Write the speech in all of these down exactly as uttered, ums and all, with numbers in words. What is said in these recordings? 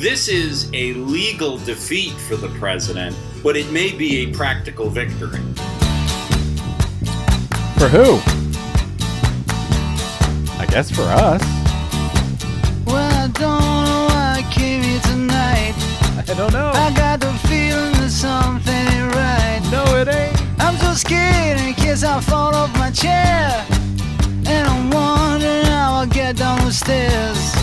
This is a legal defeat for the president, but it may be a practical victory. For who? I guess for us. Well, I don't know why I came here tonight. I don't know. I got the feeling that something ain't right. No, it ain't. I'm so scared in case I fall off my chair. And I'm wondering how I'll get down the stairs.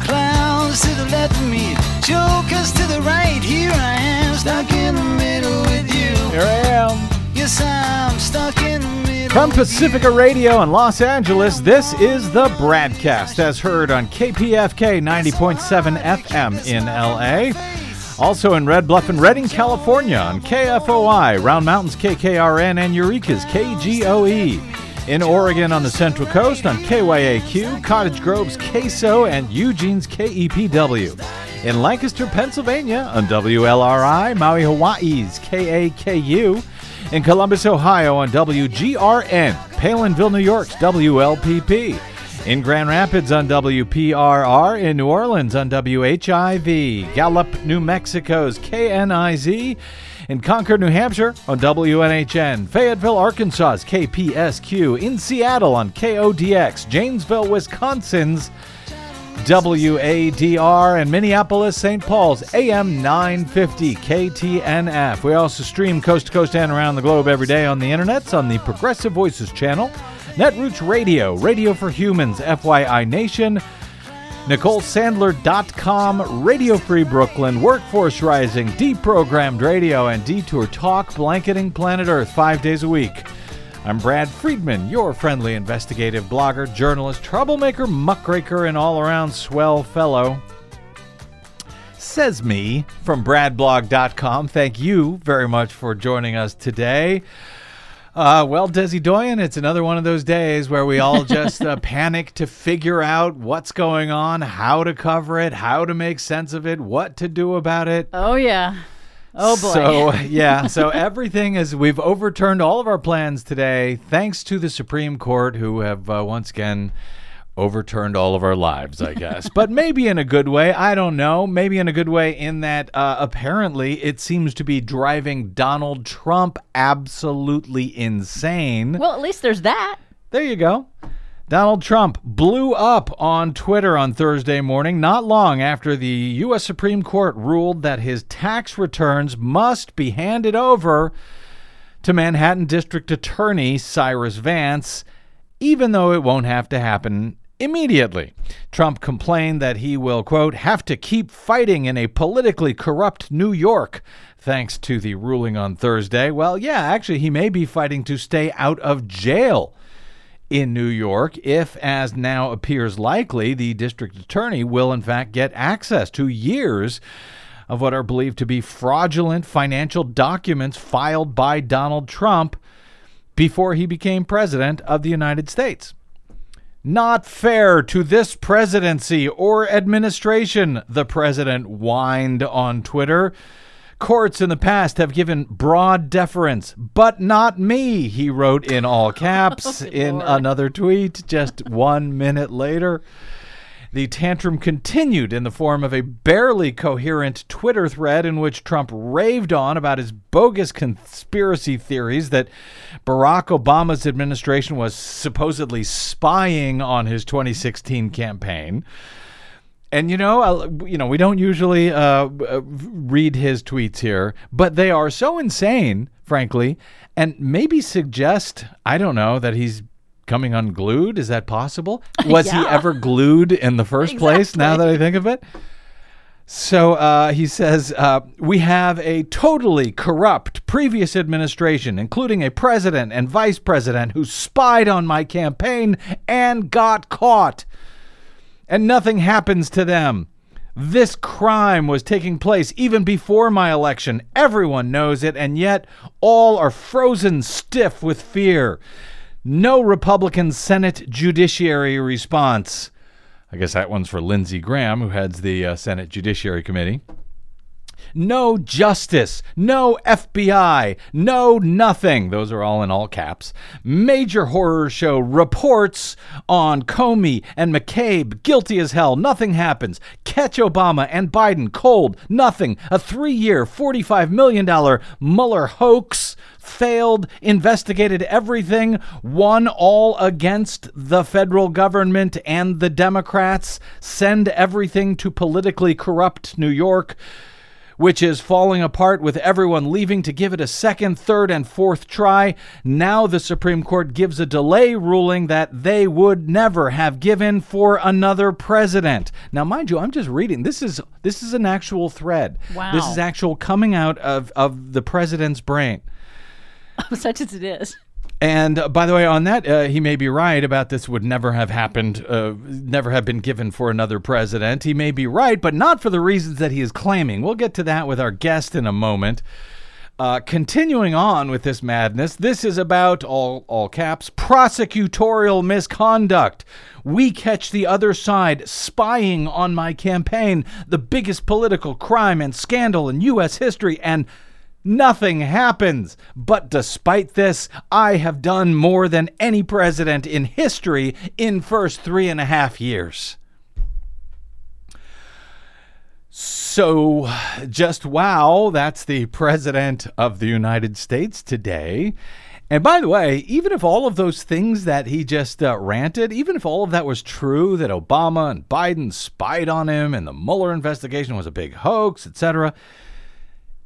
Clowns to the left of me, jokers to the right. Here I am, stuck in the middle with you. Here I am. Yes, I'm stuck in the middle. From Pacifica Radio in Los Angeles, this is the Bradcast, as heard on K P F K ninety point seven F M in L A. Also in Red Bluff and Redding, California, on K F O I, Round Mountains K K R N, and Eureka's K G O E. In Oregon on the Central Coast on K Y A Q, Cottage Grove's K S O, and Eugene's K E P W. In Lancaster, Pennsylvania on W L R I, Maui, Hawaii's K A K U. In Columbus, Ohio on W G R N, Palinville, New York's W L P P. In Grand Rapids on W P R R, in New Orleans on W H I V, Gallup, New Mexico's K N I Z. In Concord, New Hampshire on W N H N, Fayetteville, Arkansas's K P S Q, in Seattle on K O D X, Janesville, Wisconsin's W A D R, and Minneapolis, Saint Paul's A M nine fifty K T N F. We also stream coast to coast and around the globe every day on the internets on the Progressive Voices channel, Netroots Radio, Radio for Humans, F Y I Nation, Nicole Sandler dot com, Radio Free Brooklyn, Workforce Rising, Deprogrammed Radio, and Detour Talk, blanketing planet Earth five days a week. I'm Brad Friedman, your friendly investigative blogger, journalist, troublemaker, muckraker, and all-around swell fellow. Says me from Bradblog dot com. Thank you very much for joining us today. Uh, well, Desi Doyen, it's another one of those days where we all just uh, panic to figure out what's going on, how to cover it, how to make sense of it, what to do about it. Oh, yeah. Oh, boy. So, yeah. So everything is, we've overturned all of our plans today, thanks to the Supreme Court, who have uh, once again overturned all of our lives, I guess. But maybe in a good way. I don't know. Maybe in a good way in that uh, apparently it seems to be driving Donald Trump absolutely insane. Well, at least there's that. There you go. Donald Trump blew up on Twitter on Thursday morning, not long after the U S Supreme Court ruled that his tax returns must be handed over to Manhattan District Attorney Cyrus Vance, even though it won't have to happen immediately. Trump complained that he will, quote, have to keep fighting in a politically corrupt New York, thanks to the ruling on Thursday. Well, yeah, actually, he may be fighting to stay out of jail in New York if, as now appears likely, the district attorney will, in fact, get access to years of what are believed to be fraudulent financial documents filed by Donald Trump before he became president of the United States. Not fair to this presidency or administration, the president whined on Twitter. Courts in the past have given broad deference, but not me, he wrote in all caps oh, in Lord. Another tweet just one minute later. The tantrum continued in the form of a barely coherent Twitter thread in which Trump raved on about his bogus conspiracy theories that Barack Obama's administration was supposedly spying on his twenty sixteen campaign. And, you know, I, you know, we don't usually uh, read his tweets here, but they are so insane, frankly, and maybe suggest, I don't know, that he's coming unglued? Is that possible? Was yeah. he ever glued in the first exactly. place, now that I think of it? So uh, he says, uh, we have a totally corrupt previous administration, including a president and vice president who spied on my campaign and got caught. And nothing happens to them. This crime was taking place even before my election. Everyone knows it, and yet all are frozen stiff with fear. No Republican Senate Judiciary response. I guess that one's for Lindsey Graham, who heads the uh, Senate Judiciary Committee. no justice, no F B I, no nothing. Those are all in all caps. Major horror show reports on Comey and McCabe, guilty as hell, nothing happens. Catch Obama and Biden, cold, nothing. A three-year, forty-five million dollars Mueller hoax, failed, investigated everything, won all against the federal government and the Democrats, send everything to politically corrupt New York, which is falling apart with everyone leaving to give it a second, third, and fourth try. Now the Supreme Court gives a delay ruling that they would never have given for another president. Now, mind you, I'm just reading. This is this is an actual thread. Wow. This is actual coming out of, of the president's brain. Such as it is. And uh, by the way, on that, uh, he may be right about this would never have happened, uh, never have been given for another president. He may be right, but not for the reasons that he is claiming. We'll get to that with our guest in a moment. Uh, continuing on with this madness, this is about, all all caps, prosecutorial misconduct. We catch the other side spying on my campaign, the biggest political crime and scandal in U S history, and nothing happens. But despite this, I have done more than any president in history in first three and a half years. So just wow, that's the president of the United States today. And by the way, even if all of those things that he just uh, ranted, even if all of that was true, that Obama and Biden spied on him and the Mueller investigation was a big hoax, et cetera,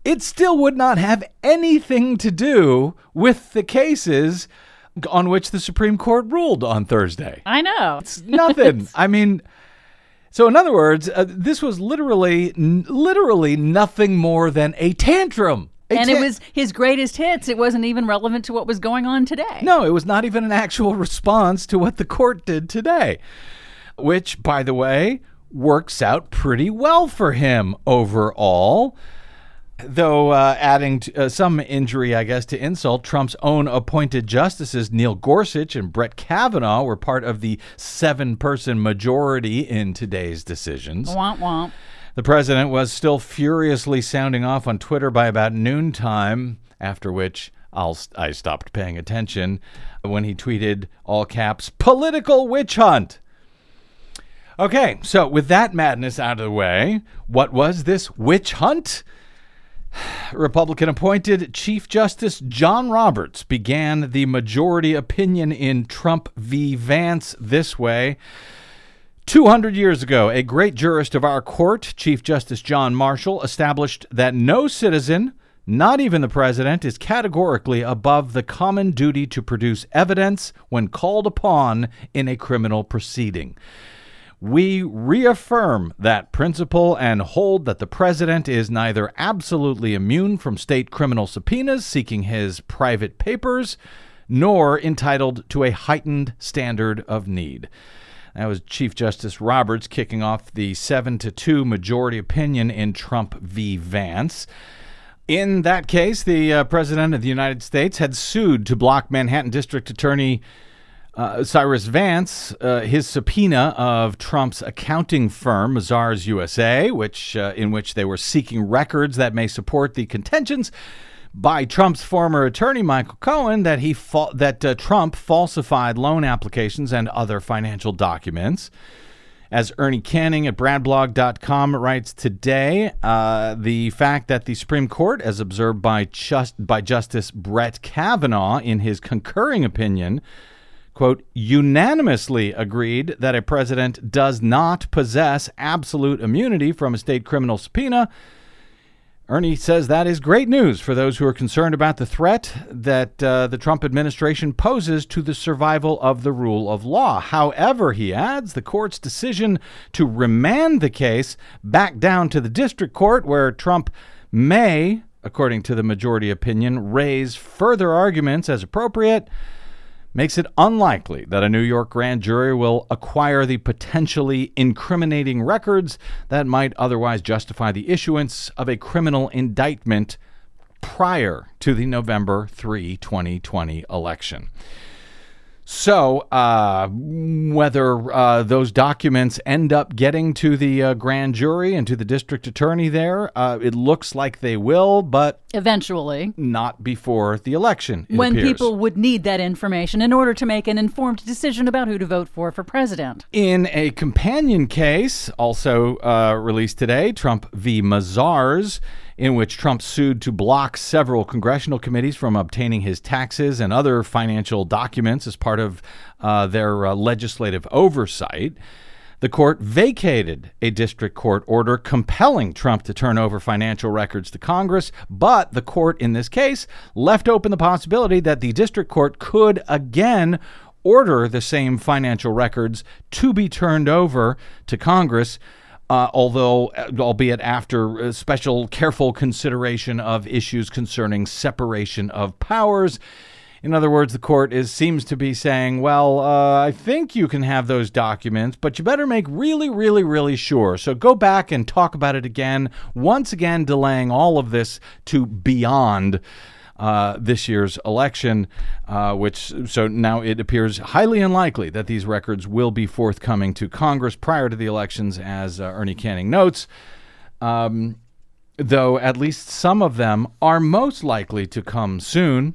it still would not have anything to do with the cases on which the Supreme Court ruled on Thursday. I know. It's nothing. I mean, so in other words, uh, this was literally, n- literally nothing more than a tantrum. A and ta- it was his greatest hits. It wasn't even relevant to what was going on today. No, it was not even an actual response to what the court did today, which, by the way, works out pretty well for him overall. Though uh, adding t- uh, some injury, I guess, to insult, Trump's own appointed justices, Neil Gorsuch and Brett Kavanaugh, were part of the seven-person majority in today's decisions. Womp womp. The president was still furiously sounding off on Twitter by about noontime, after which I'll, I stopped paying attention when he tweeted, all caps, political witch hunt. Okay, so with that madness out of the way, what was this witch hunt? Republican-appointed Chief Justice John Roberts began the majority opinion in Trump v. Vance this way. two hundred years ago, a great jurist of our court, Chief Justice John Marshall, established that no citizen, not even the president, is categorically above the common duty to produce evidence when called upon in a criminal proceeding. We reaffirm that principle and hold that the president is neither absolutely immune from state criminal subpoenas seeking his private papers, nor entitled to a heightened standard of need. That was Chief Justice Roberts kicking off the seven to two majority opinion in Trump v. Vance. In that case, the uh, president of the United States had sued to block Manhattan District Attorney Uh, Cyrus Vance, uh, his subpoena of Trump's accounting firm, Mazars U S A, which uh, in which they were seeking records that may support the contentions by Trump's former attorney, Michael Cohen, that he fa- that uh, Trump falsified loan applications and other financial documents. As Ernie Canning at Bradblog dot com writes today, uh, the fact that the Supreme Court, as observed by, just- by Justice Brett Kavanaugh in his concurring opinion, quote, unanimously agreed that a president does not possess absolute immunity from a state criminal subpoena. Ernie says that is great news for those who are concerned about the threat that uh, the Trump administration poses to the survival of the rule of law. However, he adds, the court's decision to remand the case back down to the district court where Trump may, according to the majority opinion, raise further arguments as appropriate, makes it unlikely that a New York grand jury will acquire the potentially incriminating records that might otherwise justify the issuance of a criminal indictment prior to the November third, twenty twenty election. So uh, whether uh, those documents end up getting to the uh, grand jury and to the district attorney there, uh, it looks like they will, but eventually, not before the election, it when appears. People would need that information in order to make an informed decision about who to vote for for president. In a companion case, also uh, released today, Trump v. Mazars, in which Trump sued to block several congressional committees from obtaining his taxes and other financial documents as part of uh, their uh, legislative oversight. The court vacated a district court order compelling Trump to turn over financial records to Congress, but the court in this case left open the possibility that the district court could again order the same financial records to be turned over to Congress, Uh, although, albeit after uh, special careful consideration of issues concerning separation of powers. In other words, the court is seems to be saying, well, uh, I think you can have those documents, but you better make really, really, really sure. So go back and talk about it again, once again delaying all of this to beyond Uh, this year's election, uh, which so now it appears highly unlikely that these records will be forthcoming to Congress prior to the elections, as uh, Ernie Canning notes, um, though at least some of them are most likely to come soon.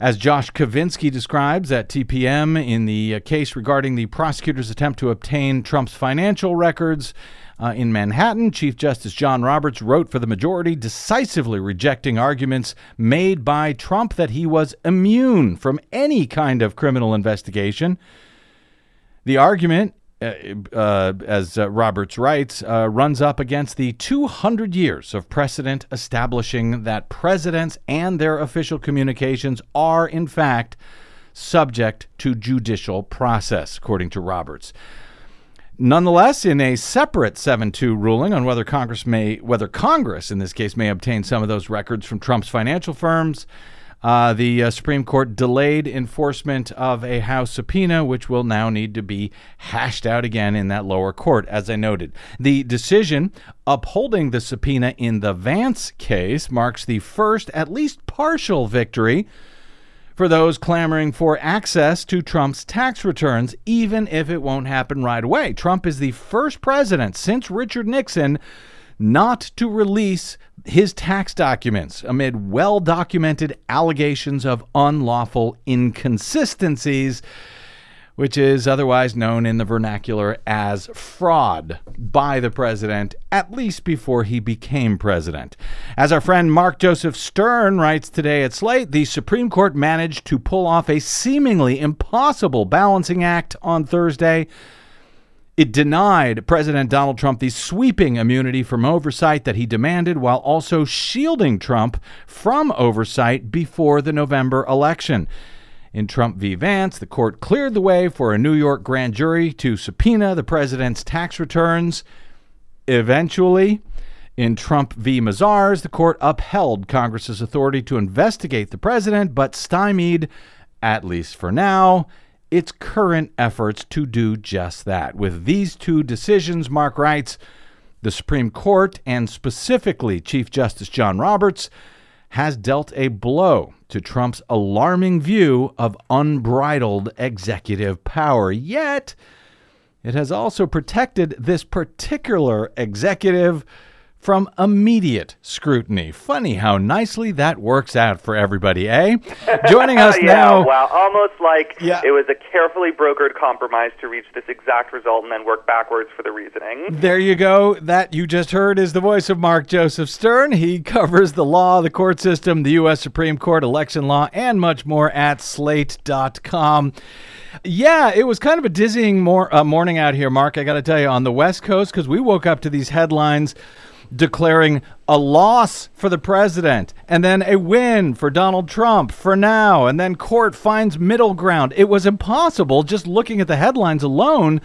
As Josh Kavinsky describes at T P M in the uh, case regarding the prosecutor's attempt to obtain Trump's financial records, Uh, in Manhattan, Chief Justice John Roberts wrote for the majority, decisively rejecting arguments made by Trump that he was immune from any kind of criminal investigation. The argument, uh, uh, as uh, Roberts writes, uh, runs up against the two hundred years of precedent establishing that presidents and their official communications are, in fact, subject to judicial process, according to Roberts. Nonetheless, in a separate seven two ruling on whether Congress may, whether Congress in this case may obtain some of those records from Trump's financial firms, uh, the uh, Supreme Court delayed enforcement of a House subpoena, which will now need to be hashed out again in that lower court, as I noted. The decision upholding the subpoena in the Vance case marks the first, at least partial, victory for those clamoring for access to Trump's tax returns, even if it won't happen right away. Trump is the first president since Richard Nixon not to release his tax documents amid well-documented allegations of unlawful inconsistencies, which is otherwise known in the vernacular as fraud by the president, at least before he became president. As our friend Mark Joseph Stern writes today at Slate, the Supreme Court managed to pull off a seemingly impossible balancing act on Thursday. It denied President Donald Trump the sweeping immunity from oversight that he demanded, while also shielding Trump from oversight before the November election. In Trump v. Vance, the court cleared the way for a New York grand jury to subpoena the president's tax returns. Eventually, in Trump v. Mazars, the court upheld Congress's authority to investigate the president, but stymied, at least for now, its current efforts to do just that. With these two decisions, Mark writes, the Supreme Court, and specifically Chief Justice John Roberts, has dealt a blow to Trump's alarming view of unbridled executive power. Yet, it has also protected this particular executive from immediate scrutiny. Funny how nicely that works out for everybody, eh? Joining us yeah, now... Wow, almost like yeah. It was a carefully brokered compromise to reach this exact result and then work backwards for the reasoning. There you go. That you just heard is the voice of Mark Joseph Stern. He covers the law, the court system, the U S Supreme Court, election law, and much more at Slate dot com. Yeah, it was kind of a dizzying mor- uh, morning out here, Mark, I got to tell you, on the West Coast, because we woke up to these headlines declaring a loss for the president and then a win for Donald Trump for now, and then court finds middle ground. It was impossible just looking at the headlines alone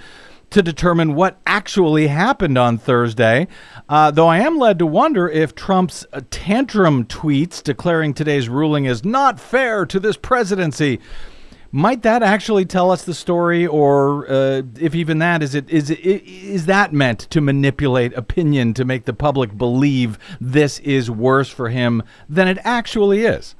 to determine what actually happened on Thursday, uh, though I am led to wonder if Trump's uh, tantrum tweets declaring today's ruling is not fair to this presidency, might that actually tell us the story, or uh, if even that, is it is it, is that meant to manipulate opinion to make the public believe this is worse for him than it actually is?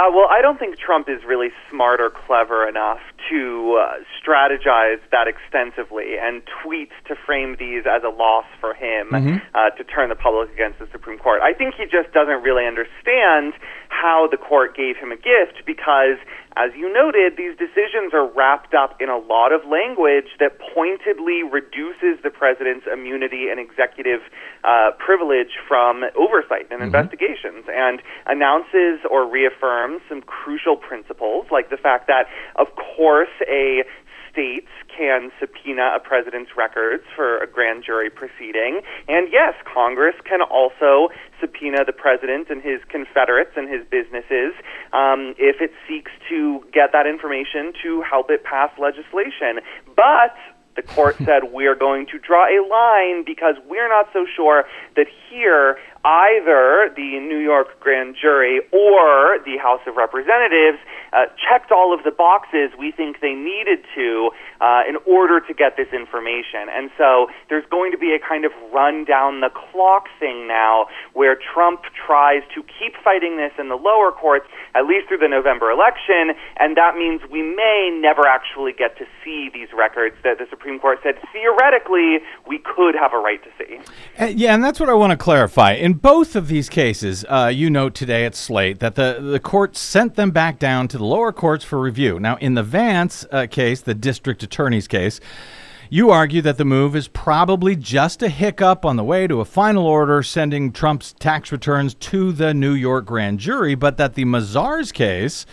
Uh, well, I don't think Trump is really smart or clever enough to uh, strategize that extensively and tweets to frame these as a loss for him mm-hmm. uh, to turn the public against the Supreme Court. I think he just doesn't really understand how the court gave him a gift because, as you noted, these decisions are wrapped up in a lot of language that pointedly reduces the president's immunity and executive uh, privilege from oversight and mm-hmm. investigations, and announces or reaffirms some crucial principles, like the fact that, of course, a state can subpoena a president's records for a grand jury proceeding. And yes, Congress can also subpoena the president and his confederates and his businesses um, if it seeks to get that information to help it pass legislation. But the court said, we're going to draw a line because we're not so sure that here either the New York grand jury or the House of Representatives uh, checked all of the boxes we think they needed to uh, in order to get this information. And so there's going to be a kind of run down the clock thing now where Trump tries to keep fighting this in the lower courts, at least through the November election, and that means we may never actually get to see these records that the Supreme Court said theoretically we could have a right to see. Uh, yeah, and that's what I want to clarify. In both of these cases, uh, you note today at Slate that the, the court sent them back down to the lower courts for review. Now, in the Vance uh, case, the district attorney's case, you argue that the move is probably just a hiccup on the way to a final order sending Trump's tax returns to the New York grand jury, but that the Mazars case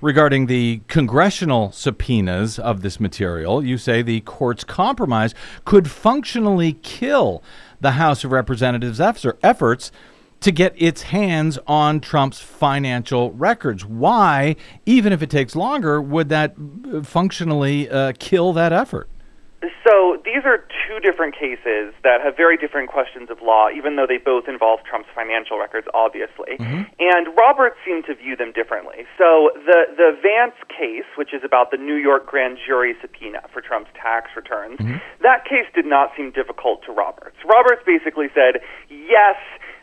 regarding the congressional subpoenas of this material, you say the court's compromise could functionally kill the House of Representatives' efforts to get its hands on Trump's financial records. Why, even if it takes longer, would that functionally uh, kill that effort? So these are two different cases that have very different questions of law, even though they both involve Trump's financial records, obviously. Mm-hmm. And Roberts seemed to view them differently. So the, the Vance case, which is about the New York grand jury subpoena for Trump's tax returns, mm-hmm. that case did not seem difficult to Roberts. Roberts basically said, yes,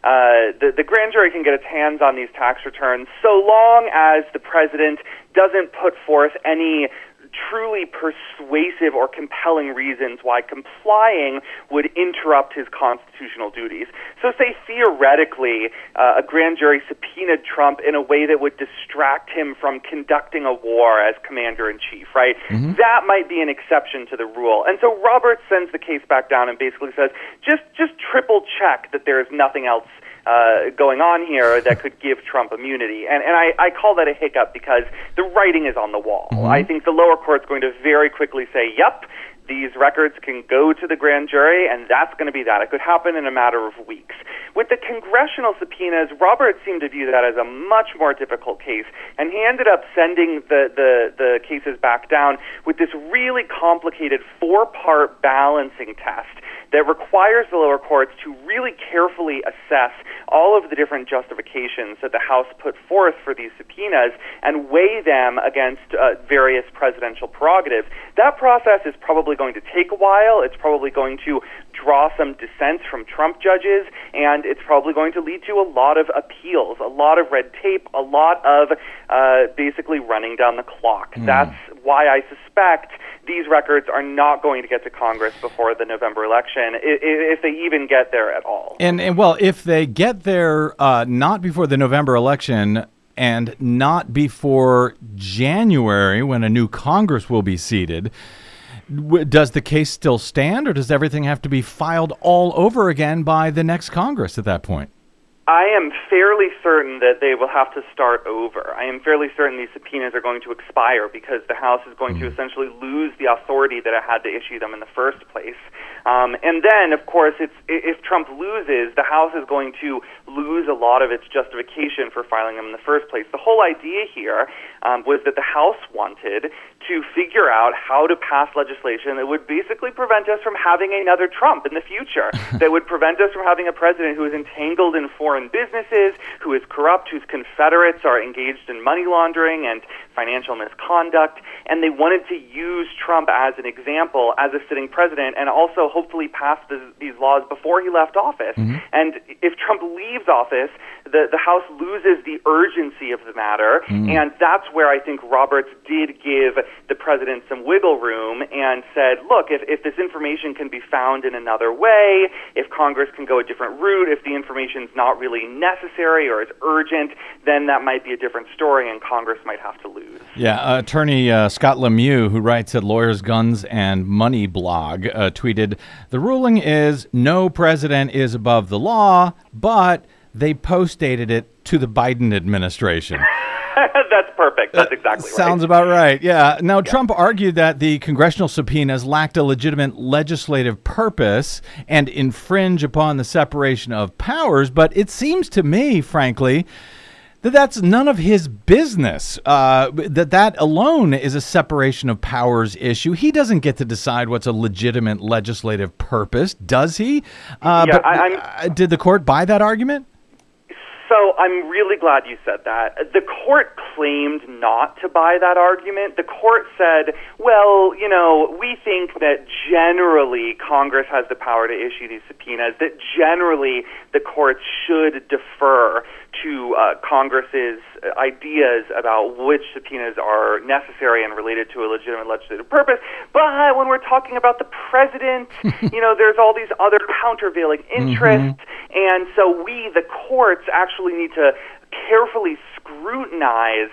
Uh, the, the grand jury can get its hands on these tax returns so long as the president doesn't put forth any truly persuasive or compelling reasons why complying would interrupt his constitutional duties. So say theoretically uh, a grand jury subpoenaed Trump in a way that would distract him from conducting a war as commander-in-chief, right? Mm-hmm. That might be an exception to the rule. And so Roberts sends the case back down and basically says, just just triple check that there is nothing else Uh, going on here that could give Trump immunity. And and I, I call that a hiccup because the writing is on the wall. Mm-hmm. I think the lower court's going to very quickly say, yep, these records can go to the grand jury, and that's going to be that. It could happen in a matter of weeks. With the congressional subpoenas, Roberts seemed to view that as a much more difficult case, and he ended up sending the, the, the cases back down with this really complicated four-part balancing test that requires the lower courts to really carefully assess all of the different justifications that the House put forth for these subpoenas and weigh them against uh, various presidential prerogatives. That process is probably going to take a while. It's probably going to draw some dissent from Trump judges, and it's probably going to lead to a lot of appeals, a lot of red tape, a lot of uh, basically running down the clock. Mm. That's why I suspect these records are not going to get to Congress before the November election, if they even get there at all. And, and well, if they get there uh, not before the November election and not before January, when a new Congress will be seated, does the case still stand, or does everything have to be filed all over again by the next Congress at that point? I am fairly certain that they will have to start over. I am fairly certain these subpoenas are going to expire because the House is going mm-hmm. to essentially lose the authority that it had to issue them in the first place. Um, and then, of course, it's, if Trump loses, the House is going to lose a lot of its justification for filing them in the first place. The whole idea here um, was that the House wanted to figure out how to pass legislation that would basically prevent us from having another Trump in the future, that would prevent us from having a president who is entangled in foreign businesses, who is corrupt, whose confederates are engaged in money laundering and financial misconduct, and they wanted to use Trump as an example, as a sitting president, and also hopefully pass this, these laws before he left office. Mm-hmm. And if Trump leaves office, the, the House loses the urgency of the matter, mm-hmm. and that's where I think Roberts did give the president some wiggle room and said, look, if, if this information can be found in another way, if Congress can go a different route, if the information's not really necessary or it's urgent, then that might be a different story and Congress might have to lose. Yeah, uh, Attorney uh, Scott Lemieux, who writes at Lawyers, Guns, and Money blog, uh, tweeted, the ruling is no president is above the law, but they postdated it to the Biden administration. That's perfect. That's exactly uh, right. Sounds about right. Yeah. Now, yeah. Trump argued that the congressional subpoenas lacked a legitimate legislative purpose and infringe upon the separation of powers. But it seems to me, frankly, that that's none of his business, uh, that that alone is a separation of powers issue. He doesn't get to decide what's a legitimate legislative purpose, does he? Uh, yeah, but I, uh, did the court buy that argument? So I'm really glad you said that. The court claimed not to buy that argument. The court said, well, you know, we think that generally Congress has the power to issue these subpoenas, that generally the courts should defer to uh, Congress's ideas about which subpoenas are necessary and related to a legitimate legislative purpose. But when we're talking about the president, you know, there's all these other countervailing interests. Mm-hmm. And so we, the courts, actually need to carefully scrutinize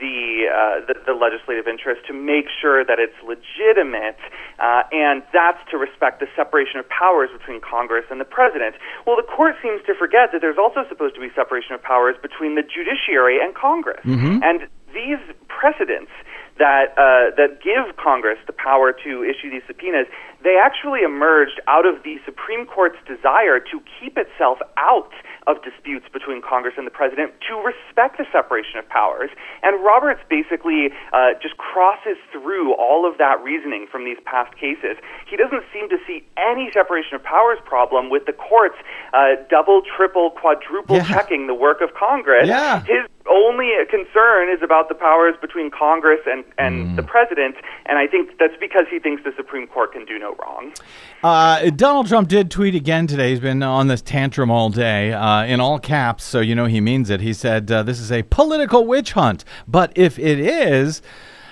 The, uh, the the legislative interest to make sure that it's legitimate, uh, and that's to respect the separation of powers between Congress and the president. Well, the court seems to forget that there's also supposed to be separation of powers between the judiciary and Congress. Mm-hmm. And these precedents that uh, that give Congress the power to issue these subpoenas, they actually emerged out of the Supreme Court's desire to keep itself out of disputes between Congress and the president, to respect the separation of powers. And Roberts basically uh, just crosses through all of that reasoning from these past cases. He doesn't seem to see any separation of powers problem with the courts uh, double, triple, quadruple yeah. checking the work of Congress. Yeah. His only concern is about the powers between Congress and, and mm. the president, and I think that's because he thinks the Supreme Court can do no wrong. Uh, Donald Trump did tweet again today. He's been on this tantrum all day, uh, in all caps, so you know he means it. He said, uh, this is a political witch hunt, but if it is,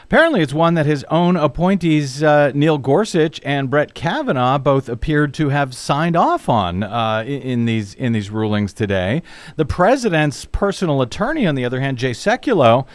apparently it's one that his own appointees, uh, Neil Gorsuch and Brett Kavanaugh, both appeared to have signed off on uh, in these in these rulings today. The president's personal attorney, on the other hand, Jay Sekulow,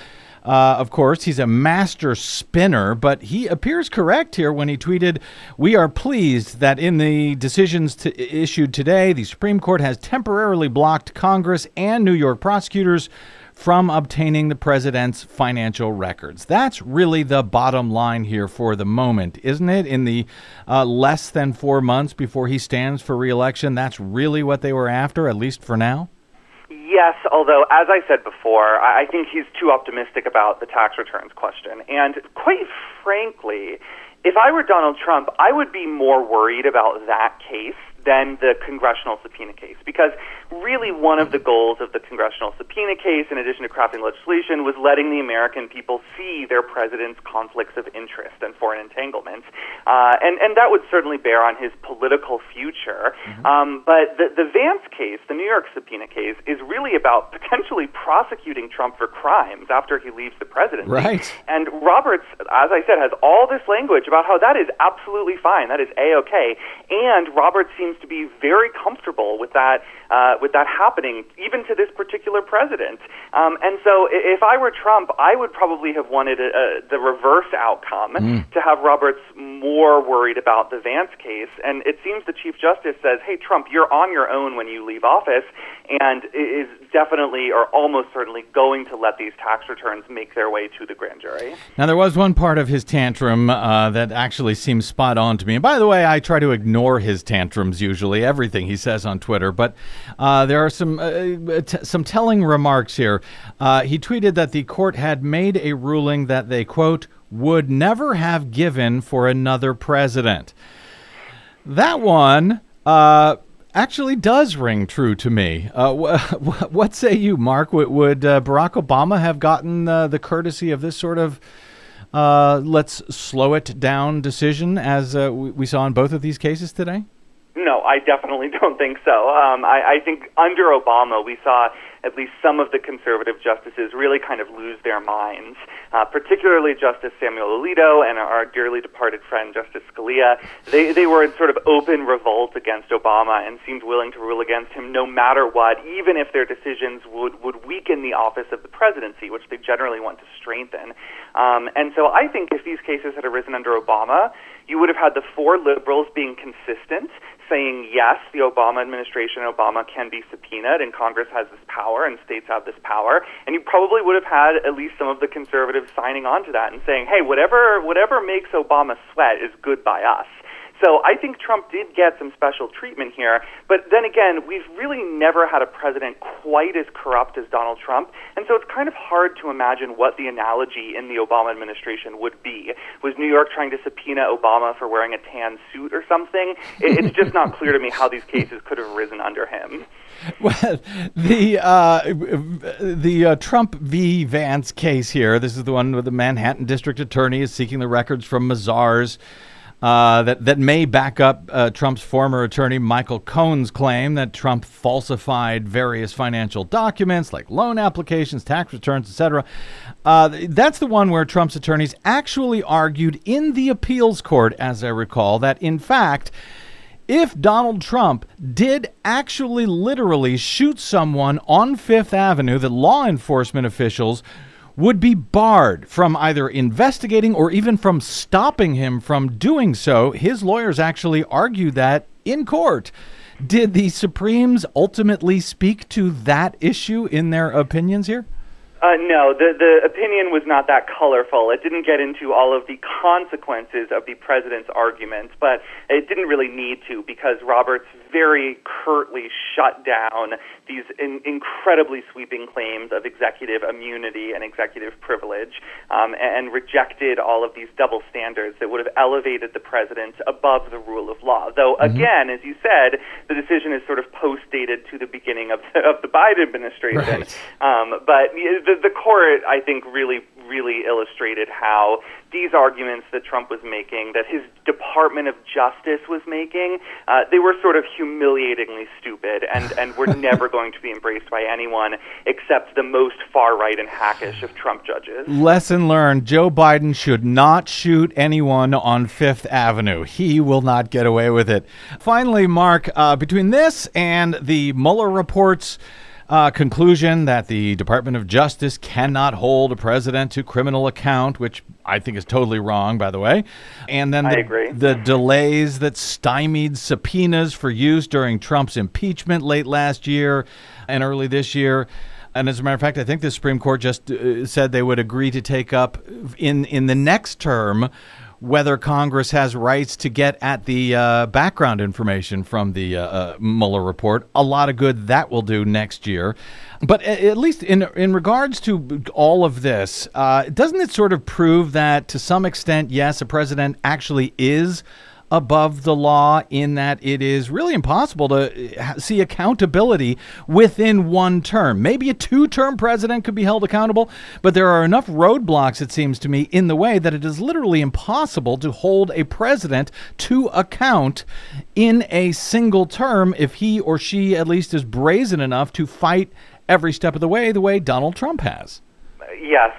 Uh, of course, he's a master spinner, but he appears correct here when he tweeted, we are pleased that in the decisions to issued today, the Supreme Court has temporarily blocked Congress and New York prosecutors from obtaining the president's financial records. That's really the bottom line here for the moment, isn't it? In the uh, less than four months before he stands for re-election, that's really what they were after, at least for now? Yes, although, as I said before, I think he's too optimistic about the tax returns question. And quite frankly, if I were Donald Trump, I would be more worried about that case than the congressional subpoena case, because really one of the goals of the congressional subpoena case, in addition to crafting legislation, was letting the American people see their president's conflicts of interest and foreign entanglements. Uh, and, and that would certainly bear on his political future. Mm-hmm. Um, but the, the Vance case, the New York subpoena case, is really about potentially prosecuting Trump for crimes after he leaves the presidency. Right. And Roberts, as I said, has all this language about how that is absolutely fine, that is A-okay, and Roberts seems to be very comfortable with that uh, with that happening, even to this particular president. Um, and so if I were Trump, I would probably have wanted a, a, the reverse outcome, mm. to have Roberts more worried about the Vance case. And it seems the Chief Justice says, hey, Trump, you're on your own when you leave office, and is definitely or almost certainly going to let these tax returns make their way to the grand jury. Now, there was one part of his tantrum uh, that actually seems spot on to me. And by the way, I try to ignore his tantrums usually, everything he says on Twitter, but uh, there are some uh, t- some telling remarks here. Uh, he tweeted that the court had made a ruling that they, quote, would never have given for another president. That one, uh, actually does ring true to me. Uh, wh- what say you, Mark? Would, would uh, Barack Obama have gotten uh, the courtesy of this sort of uh, let's slow it down decision as uh, we saw in both of these cases today? No, I definitely don't think so. Um, I, I think under Obama, we saw at least some of the conservative justices really kind of lose their minds, uh, particularly Justice Samuel Alito and our dearly departed friend Justice Scalia. They they were in sort of open revolt against Obama and seemed willing to rule against him no matter what, even if their decisions would, would weaken the office of the presidency, which they generally want to strengthen. Um, and so I think if these cases had arisen under Obama, you would have had the four liberals being consistent, saying, yes, the Obama administration, Obama can be subpoenaed, and Congress has this power, and states have this power. And you probably would have had at least some of the conservatives signing on to that and saying, hey, whatever whatever makes Obama sweat is good by us. So I think Trump did get some special treatment here. But then again, we've really never had a president quite as corrupt as Donald Trump. And so it's kind of hard to imagine what the analogy in the Obama administration would be. Was New York trying to subpoena Obama for wearing a tan suit or something? It's just not clear to me how these cases could have arisen under him. Well, the uh, the uh, Trump v. Vance case here, this is the one where the Manhattan district attorney is seeking the records from Mazars. Uh, that, that may back up uh, Trump's former attorney Michael Cohen's claim that Trump falsified various financial documents like loan applications, tax returns, et cetera. Uh, that's the one where Trump's attorneys actually argued in the appeals court, as I recall, that in fact, if Donald Trump did actually literally shoot someone on Fifth Avenue, that law enforcement officials would be barred from either investigating or even from stopping him from doing so. His lawyers actually argued that in court. Did the Supremes ultimately speak to that issue in their opinions here? Uh, no, the, the opinion was not that colorful. It didn't get into all of the consequences of the president's arguments, but it didn't really need to because Roberts very curtly shut down these in, incredibly sweeping claims of executive immunity and executive privilege um, and, and rejected all of these double standards that would have elevated the president above the rule of law. Though, mm-hmm. again, as you said, the decision is sort of post-dated to the beginning of the, of the Biden administration. Right. Um, but the The court, I think, really, really illustrated how these arguments that Trump was making, that his Department of Justice was making, uh, they were sort of humiliatingly stupid and, and were never going to be embraced by anyone except the most far-right and hackish of Trump judges. Lesson learned. Joe Biden should not shoot anyone on Fifth Avenue. He will not get away with it. Finally, Mark, uh, between this and the Mueller reports, Uh, conclusion that the Department of Justice cannot hold a president to criminal account, which I think is totally wrong, by the way. And then the, the delays that stymied subpoenas for use during Trump's impeachment late last year and early this year. And as a matter of fact, I think the Supreme Court just uh, said they would agree to take up in, in the next term whether Congress has rights to get at the uh, background information from the uh, uh, Mueller report. A lot of good that will do next year. But at least in in regards to all of this, uh, doesn't it sort of prove that to some extent, yes, a president actually is above the law in that it is really impossible to see accountability within one term. Maybe a two-term president could be held accountable, but there are enough roadblocks, it seems to me, in the way that it is literally impossible to hold a president to account in a single term if he or she at least is brazen enough to fight every step of the way the way Donald Trump has. Yes.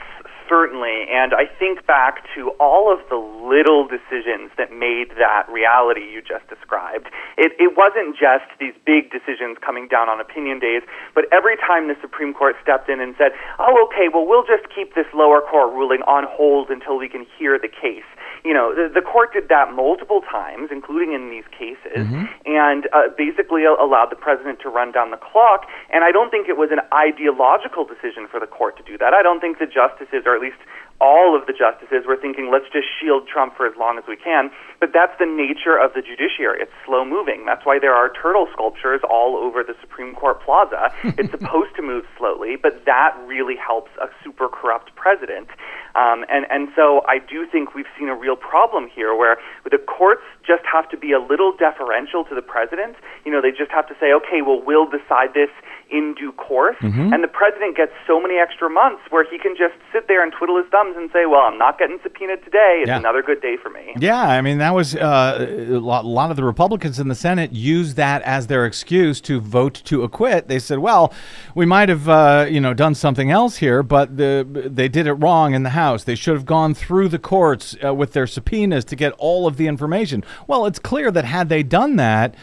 Certainly, and I think back to all of the little decisions that made that reality you just described. It, it wasn't just these big decisions coming down on opinion days, but every time the Supreme Court stepped in and said, oh, okay, well, we'll just keep this lower court ruling on hold until we can hear the case. You know, the, the court did that multiple times, including in these cases, mm-hmm. and uh, basically allowed the president to run down the clock, and I don't think it was an ideological decision for the court to do that. I don't think the justices, or at least all of the justices were thinking, let's just shield Trump for as long as we can. But that's the nature of the judiciary. It's slow-moving. That's why there are turtle sculptures all over the Supreme Court plaza. It's supposed to move slowly, but that really helps a super corrupt president. Um, and, and so I do think we've seen a real problem here where the courts just have to be a little deferential to the president. You know, they just have to say, okay, well, we'll decide this in due course. Mm-hmm. And the president gets so many extra months where he can just sit there and twiddle his thumbs and say, well, I'm not getting subpoenaed today. It's yeah. another good day for me. Yeah, I mean, that was uh, a lot of the Republicans in the Senate used that as their excuse to vote to acquit. They said, well, we might have, uh, you know, done something else here, but the, they did it wrong in the House. They should have gone through the courts uh, with their subpoenas to get all of the information. Well, it's clear that had they done that,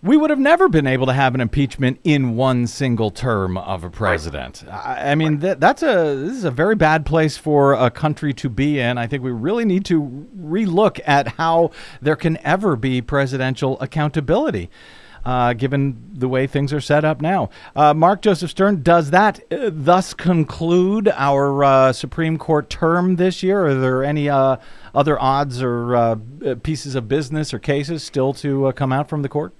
we would have never been able to have an impeachment in one single term of a president. I, I mean, th- that's a this is a very bad place for a country to be in. I think we really need to relook at how there can ever be presidential accountability, uh, given the way things are set up now. Uh, Mark Joseph Stern, does that uh, thus conclude our uh, Supreme Court term this year? Are there any uh, other odds or uh, pieces of business or cases still to uh, come out from the court?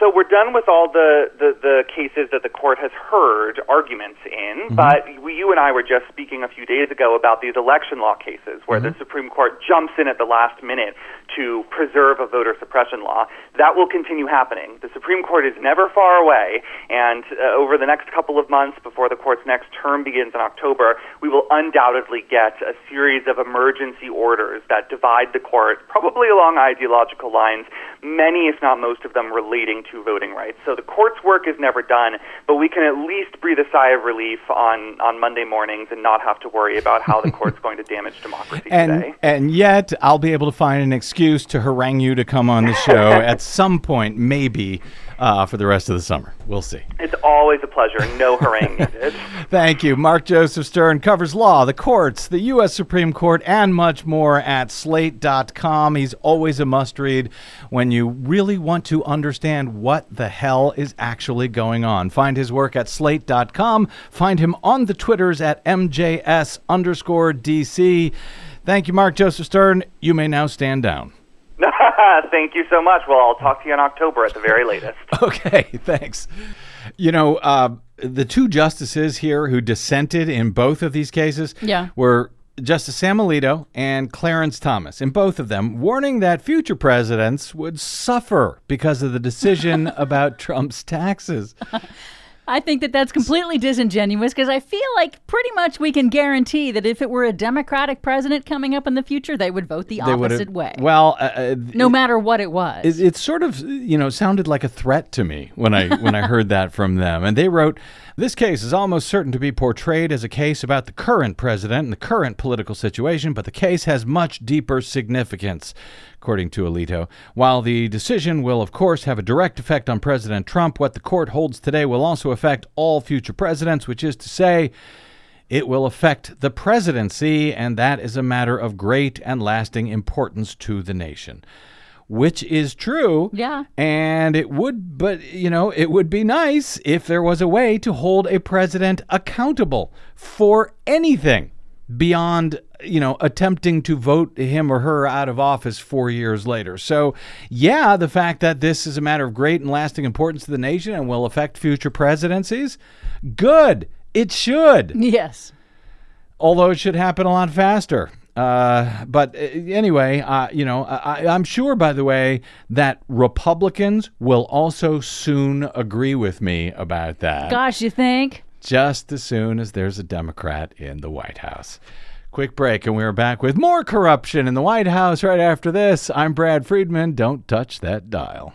So we're done with all the, the, the cases that the court has heard arguments in, mm-hmm. but we, you and I were just speaking a few days ago about these election law cases where mm-hmm. the Supreme Court jumps in at the last minute to preserve a voter suppression law. That will continue happening. The Supreme Court is never far away, and uh, over the next couple of months before the court's next term begins in October, we will undoubtedly get a series of emergency orders that divide the court, probably along ideological lines, many if not most of them relating to voting rights. So the court's work is never done, but we can at least breathe a sigh of relief on, on Monday mornings and not have to worry about how the court's going to damage democracy and, today. And yet, I'll be able to find an excuse to harangue you to come on the show at some point, maybe, uh, for the rest of the summer. We'll see. It's always a pleasure. No harangue needed. Thank you. Mark Joseph Stern covers law, the courts, the U S Supreme Court, and much more at slate dot com. He's always a must-read when you really want to understand what the hell is actually going on. Find his work at slate dot com. Find him on the Twitters at M J S underscore D C. Thank you, Mark Joseph Stern. You may now stand down. Thank you so much. Well, I'll talk to you in October at the very latest. Okay, thanks. You know, uh, the two justices here who dissented in both of these cases yeah. were Justice Sam Alito and Clarence Thomas, in both of them, warning that future presidents would suffer because of the decision about Trump's taxes. I think that that's completely disingenuous because I feel like pretty much we can guarantee that if it were a Democratic president coming up in the future, they would vote the they opposite way. Well, uh, no matter what it was, it, it sort of, you know, sounded like a threat to me when I when I heard that from them. And they wrote, "This case is almost certain to be portrayed as a case about the current president and the current political situation, but the case has much deeper significance." According to Alito, while the decision will, of course, have a direct effect on President Trump, what the court holds today will also affect all future presidents, which is to say it will affect the presidency, and that is a matter of great and lasting importance to the nation. Which is true. Yeah. And it would, but, you know, it would be nice if there was a way to hold a president accountable for anything beyond, you know, attempting to vote him or her out of office four years later. So, yeah, the fact that this is a matter of great and lasting importance to the nation and will affect future presidencies, good. It should. Yes. Although it should happen a lot faster. Uh, but anyway, uh, you know, I, I'm sure, by the way, that Republicans will also soon agree with me about that. Gosh, you think? Just as soon as there's a Democrat in the White House. Quick break, and we're back with more corruption in the White House right after this. I'm Brad Friedman. Don't touch that dial.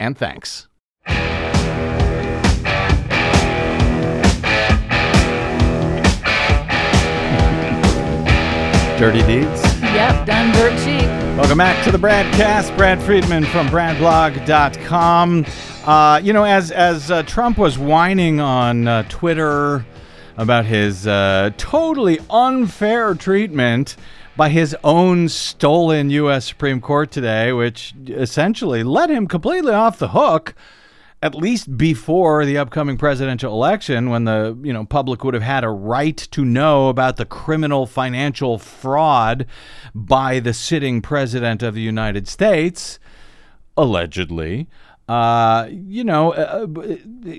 and thanks. Dirty deeds. Yep, done dirt cheap. Welcome back to the Bradcast. Brad Friedman from Bradblog dot com. Uh, you know, as as uh, Trump was whining on uh, Twitter about his uh, totally unfair treatment by his own stolen U S Supreme Court today, which essentially let him completely off the hook, at least before the upcoming presidential election, when the you know public would have had a right to know about the criminal financial fraud by the sitting president of the United States, allegedly. Uh, you know, uh,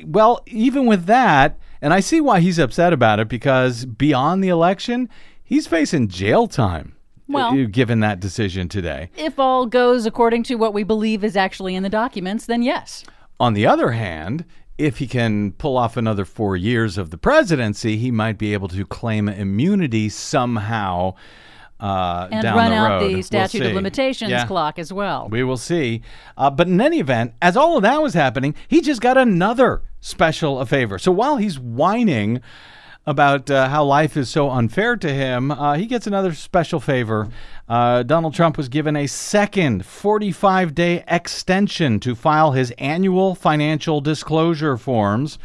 well, even with that, and I see why he's upset about it, because beyond the election, he's facing jail time. Well, given that decision today, if all goes according to what we believe is actually in the documents, then yes. On the other hand, if he can pull off another four years of the presidency, he might be able to claim immunity somehow uh, down the road. And run out the statute of limitations yeah. clock as well. We will see. Uh, but in any event, as all of that was happening, he just got another special a favor. So while he's whining about uh, how life is so unfair to him, uh, he gets another special favor. Uh, Donald Trump was given a second forty-five day extension to file his annual financial disclosure forms.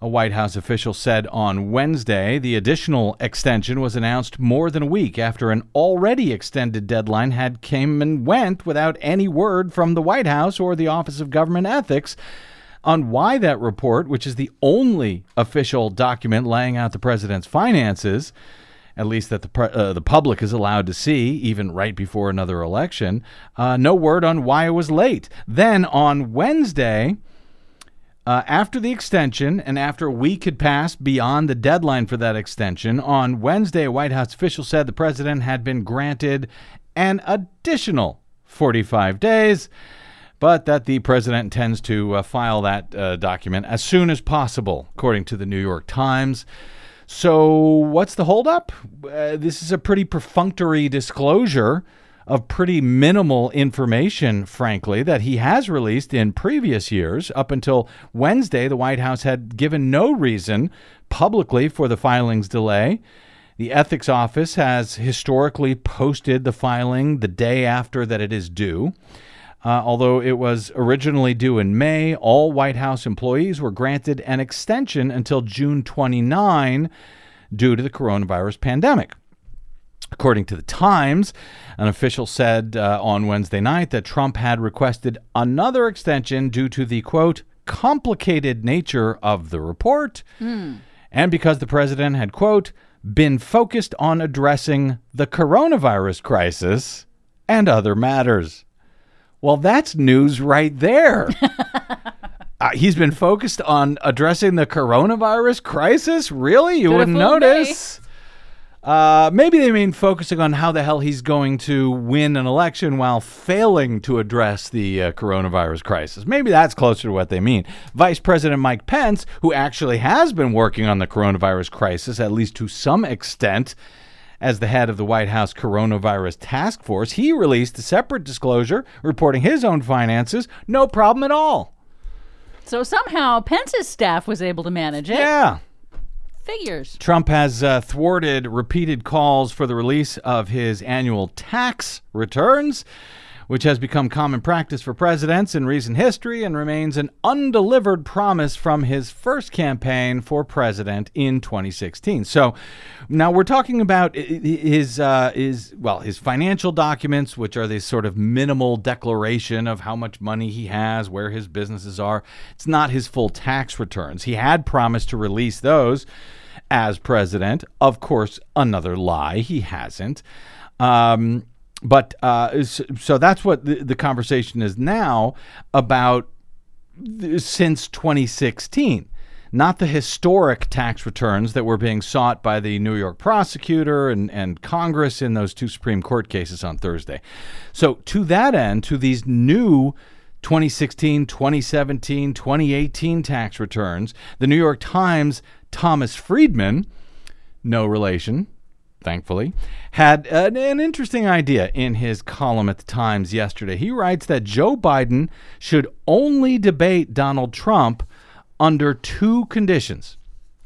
A White House official said on Wednesday the additional extension was announced more than a week after an already extended deadline had came and went without any word from the White House or the Office of Government Ethics on why that report, which is the only official document laying out the president's finances, at least that the pre- uh, the public is allowed to see, even right before another election, uh, no word on why it was late. Then on Wednesday, uh, after the extension and after a week had passed beyond the deadline for that extension, on Wednesday, a White House official said the president had been granted an additional forty-five days, but that the president intends to uh, file that uh, document as soon as possible, according to the New York Times. So what's the holdup? Uh, this is a pretty perfunctory disclosure of pretty minimal information, frankly, that he has released in previous years. Up until Wednesday, the White House had given no reason publicly for the filing's delay. The Ethics Office has historically posted the filing the day after that it is due. Uh, although it was originally due in May, all White House employees were granted an extension until June twenty-ninth due to the coronavirus pandemic. According to the Times, an official said uh, on Wednesday night that Trump had requested another extension due to the, quote, complicated nature of the report, mm. and because the president had, quote, been focused on addressing the coronavirus crisis and other matters. Well, that's news right there. uh, he's been focused on addressing the coronavirus crisis? Really? You Beautiful wouldn't notice. Uh, maybe they mean focusing on how the hell he's going to win an election while failing to address the uh, coronavirus crisis. Maybe that's closer to what they mean. Vice President Mike Pence, who actually has been working on the coronavirus crisis, at least to some extent, as the head of the White House Coronavirus Task Force, he released a separate disclosure reporting his own finances. No problem at all. So somehow Pence's staff was able to manage it. Yeah. Figures. Trump has uh, thwarted repeated calls for the release of his annual tax returns, which has become common practice for presidents in recent history and remains an undelivered promise from his first campaign for president in twenty sixteen. So now we're talking about his, uh, his well, his financial documents, which are this sort of minimal declaration of how much money he has, where his businesses are. It's not his full tax returns. He had promised to release those as president. Of course, another lie. He hasn't. Um But uh, so that's what the, the conversation is now about since twenty sixteen, not the historic tax returns that were being sought by the New York prosecutor and, and Congress in those two Supreme Court cases on Thursday. So to that end, to these new twenty sixteen, twenty seventeen, twenty eighteen tax returns, the New York Times' Thomas Friedman, no relation, thankfully, had an, an interesting idea in his column at the Times yesterday. He writes that Joe Biden should only debate Donald Trump under two conditions.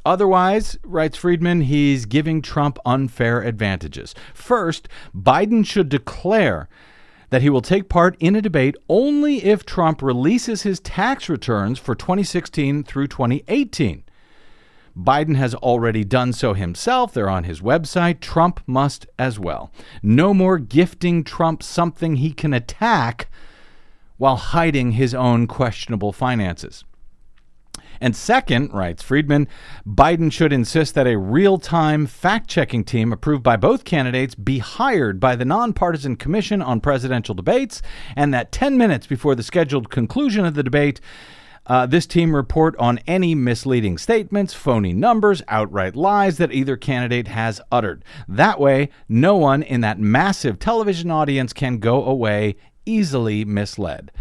Otherwise, writes Friedman, he's giving Trump unfair advantages. First, Biden should declare that he will take part in a debate only if Trump releases his tax returns for twenty sixteen through twenty eighteen. Biden has already done so himself. They're on his website. Trump must as well. No more gifting Trump something he can attack while hiding his own questionable finances. And second, writes Friedman, Biden should insist that a real-time fact-checking team approved by both candidates be hired by the nonpartisan Commission on Presidential Debates, and that ten minutes before the scheduled conclusion of the debate, Uh, this team report on any misleading statements, phony numbers, outright lies that either candidate has uttered. That way, no one in that massive television audience can go away easily misled.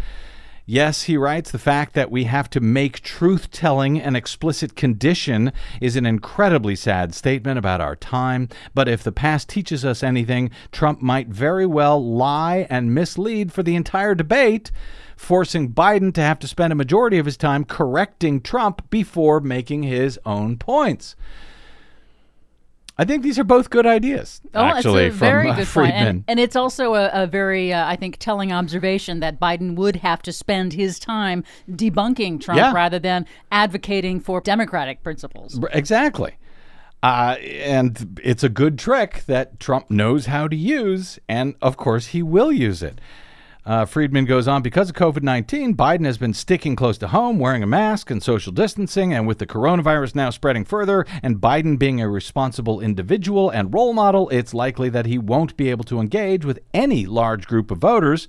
Yes, he writes, the fact that we have to make truth-telling an explicit condition is an incredibly sad statement about our time. But if the past teaches us anything, Trump might very well lie and mislead for the entire debate, forcing Biden to have to spend a majority of his time correcting Trump before making his own points. I think these are both good ideas, oh, actually, it's a very from uh, good Friedman. And, and it's also a, a very, uh, I think, telling observation that Biden would have to spend his time debunking Trump yeah. rather than advocating for democratic principles. Exactly. Uh, and it's a good trick that Trump knows how to use, and, of course, he will use it. Uh, Friedman goes on, because of COVID nineteen, Biden has been sticking close to home, wearing a mask and social distancing, and with the coronavirus now spreading further and Biden being a responsible individual and role model, it's likely that he won't be able to engage with any large group of voters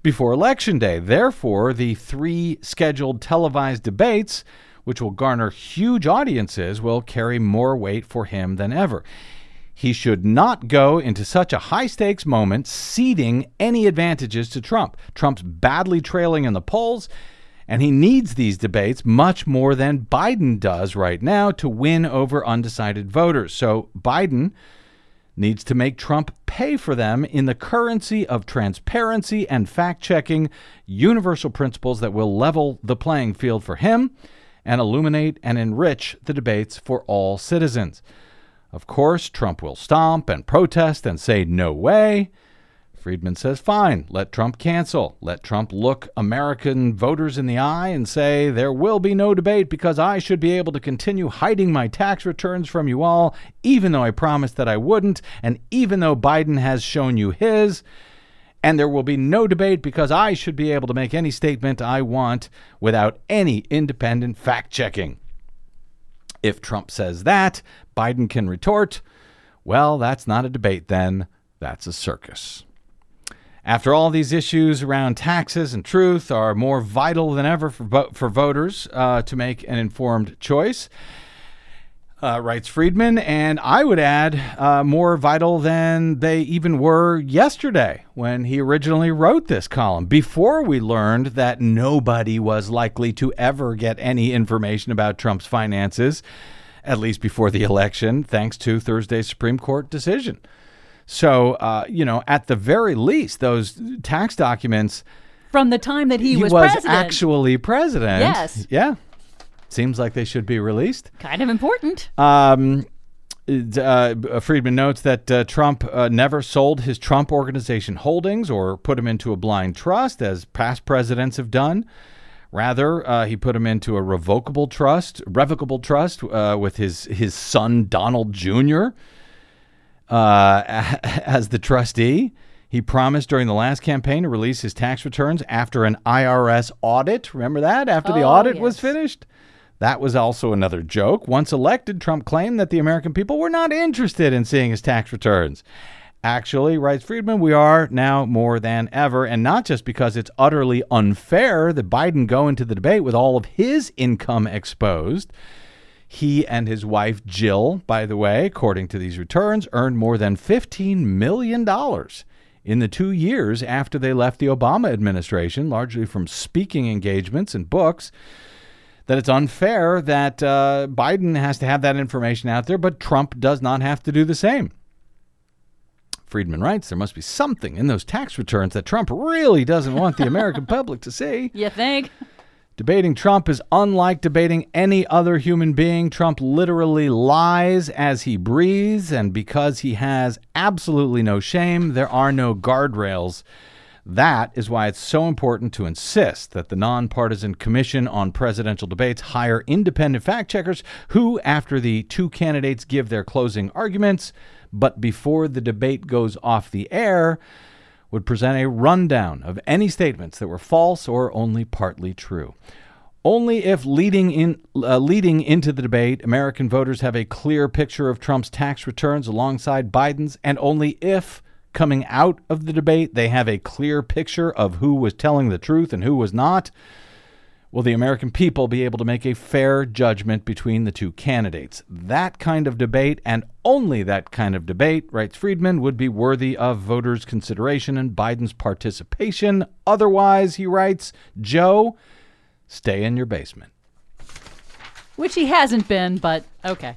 before Election Day. Therefore, the three scheduled televised debates, which will garner huge audiences, will carry more weight for him than ever. He should not go into such a high-stakes moment ceding any advantages to Trump. Trump's badly trailing in the polls, and he needs these debates much more than Biden does right now to win over undecided voters. So Biden needs to make Trump pay for them in the currency of transparency and fact-checking, universal principles that will level the playing field for him and illuminate and enrich the debates for all citizens. Of course, Trump will stomp and protest and say, no way. Friedman says, fine, let Trump cancel. Let Trump look American voters in the eye and say, there will be no debate because I should be able to continue hiding my tax returns from you all, even though I promised that I wouldn't, and even though Biden has shown you his. And there will be no debate because I should be able to make any statement I want without any independent fact-checking. If Trump says that, Biden can retort, well, that's not a debate then, that's a circus. After all, these issues around taxes and truth are more vital than ever for, vo- for voters uh, to make an informed choice, uh, writes Friedman, and I would add uh, more vital than they even were yesterday when he originally wrote this column, before we learned that nobody was likely to ever get any information about Trump's finances, at least before the election, thanks to Thursday's Supreme Court decision. So, uh, you know, at the very least, those tax documents from the time that he, he was, was president. actually president. Yes. Yeah. Seems like they should be released. Kind of important. Um, uh, Friedman notes that uh, Trump uh, never sold his Trump Organization holdings or put him into a blind trust, as past presidents have done. Rather, uh, he put him into a revocable trust, revocable trust uh, with his, his son, Donald Junior, uh, as the trustee. He promised during the last campaign to release his tax returns after an I R S audit. Remember that? After oh, the audit yes. was finished? That was also another joke. Once elected, Trump claimed that the American people were not interested in seeing his tax returns. Actually, writes Friedman, we are now more than ever, and not just because it's utterly unfair that Biden go into the debate with all of his income exposed. He and his wife, Jill, by the way, according to these returns, earned more than fifteen million dollars in the two years after they left the Obama administration, largely from speaking engagements and books, that it's unfair that uh, Biden has to have that information out there, but Trump does not have to do the same. Friedman writes, there must be something in those tax returns that Trump really doesn't want the American public to see. You think? Debating Trump is unlike debating any other human being. Trump literally lies as he breathes, and because he has absolutely no shame, there are no guardrails. That is why it's so important to insist that the Nonpartisan Commission on Presidential Debates hire independent fact-checkers who, after the two candidates give their closing arguments, but before the debate goes off the air, would present a rundown of any statements that were false or only partly true. Only if leading in uh, leading into the debate, American voters have a clear picture of Trump's tax returns alongside Biden's, and only if coming out of the debate they have a clear picture of who was telling the truth and who was not, will the American people be able to make a fair judgment between the two candidates. That kind of debate, and only that kind of debate, writes Friedman, would be worthy of voters' consideration and Biden's participation. Otherwise, he writes, Joe, stay in your basement. Which he hasn't been, but okay.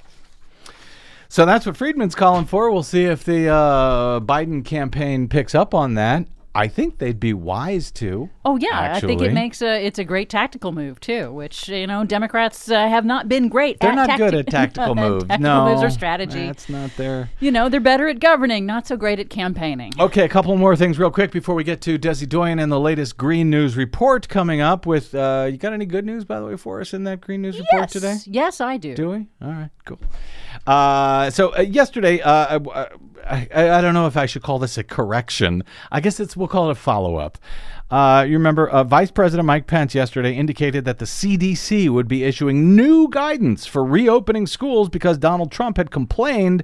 So that's what Friedman's calling for. We'll see if the uh, Biden campaign picks up on that. I think they'd be wise to. Oh, yeah. Actually. I think it makes a, it's a great tactical move, too, which, you know, Democrats uh, have not been great they're at. They're not tacti- good at tactical moves. Tactical no, moves or strategy. That's not their... You know, they're better at governing, not so great at campaigning. Okay, a couple more things real quick before we get to Desi Doyen and the latest Green News report coming up with... Uh, you got any good news, by the way, for us in that Green News yes. report today? Yes, I do. Do we? All right, cool. Uh, so uh, yesterday, uh, I, I, I don't know if I should call this a correction. I guess it's... We'll call it a follow-up. Uh, you remember uh, Vice President Mike Pence yesterday indicated that the C D C would be issuing new guidance for reopening schools because Donald Trump had complained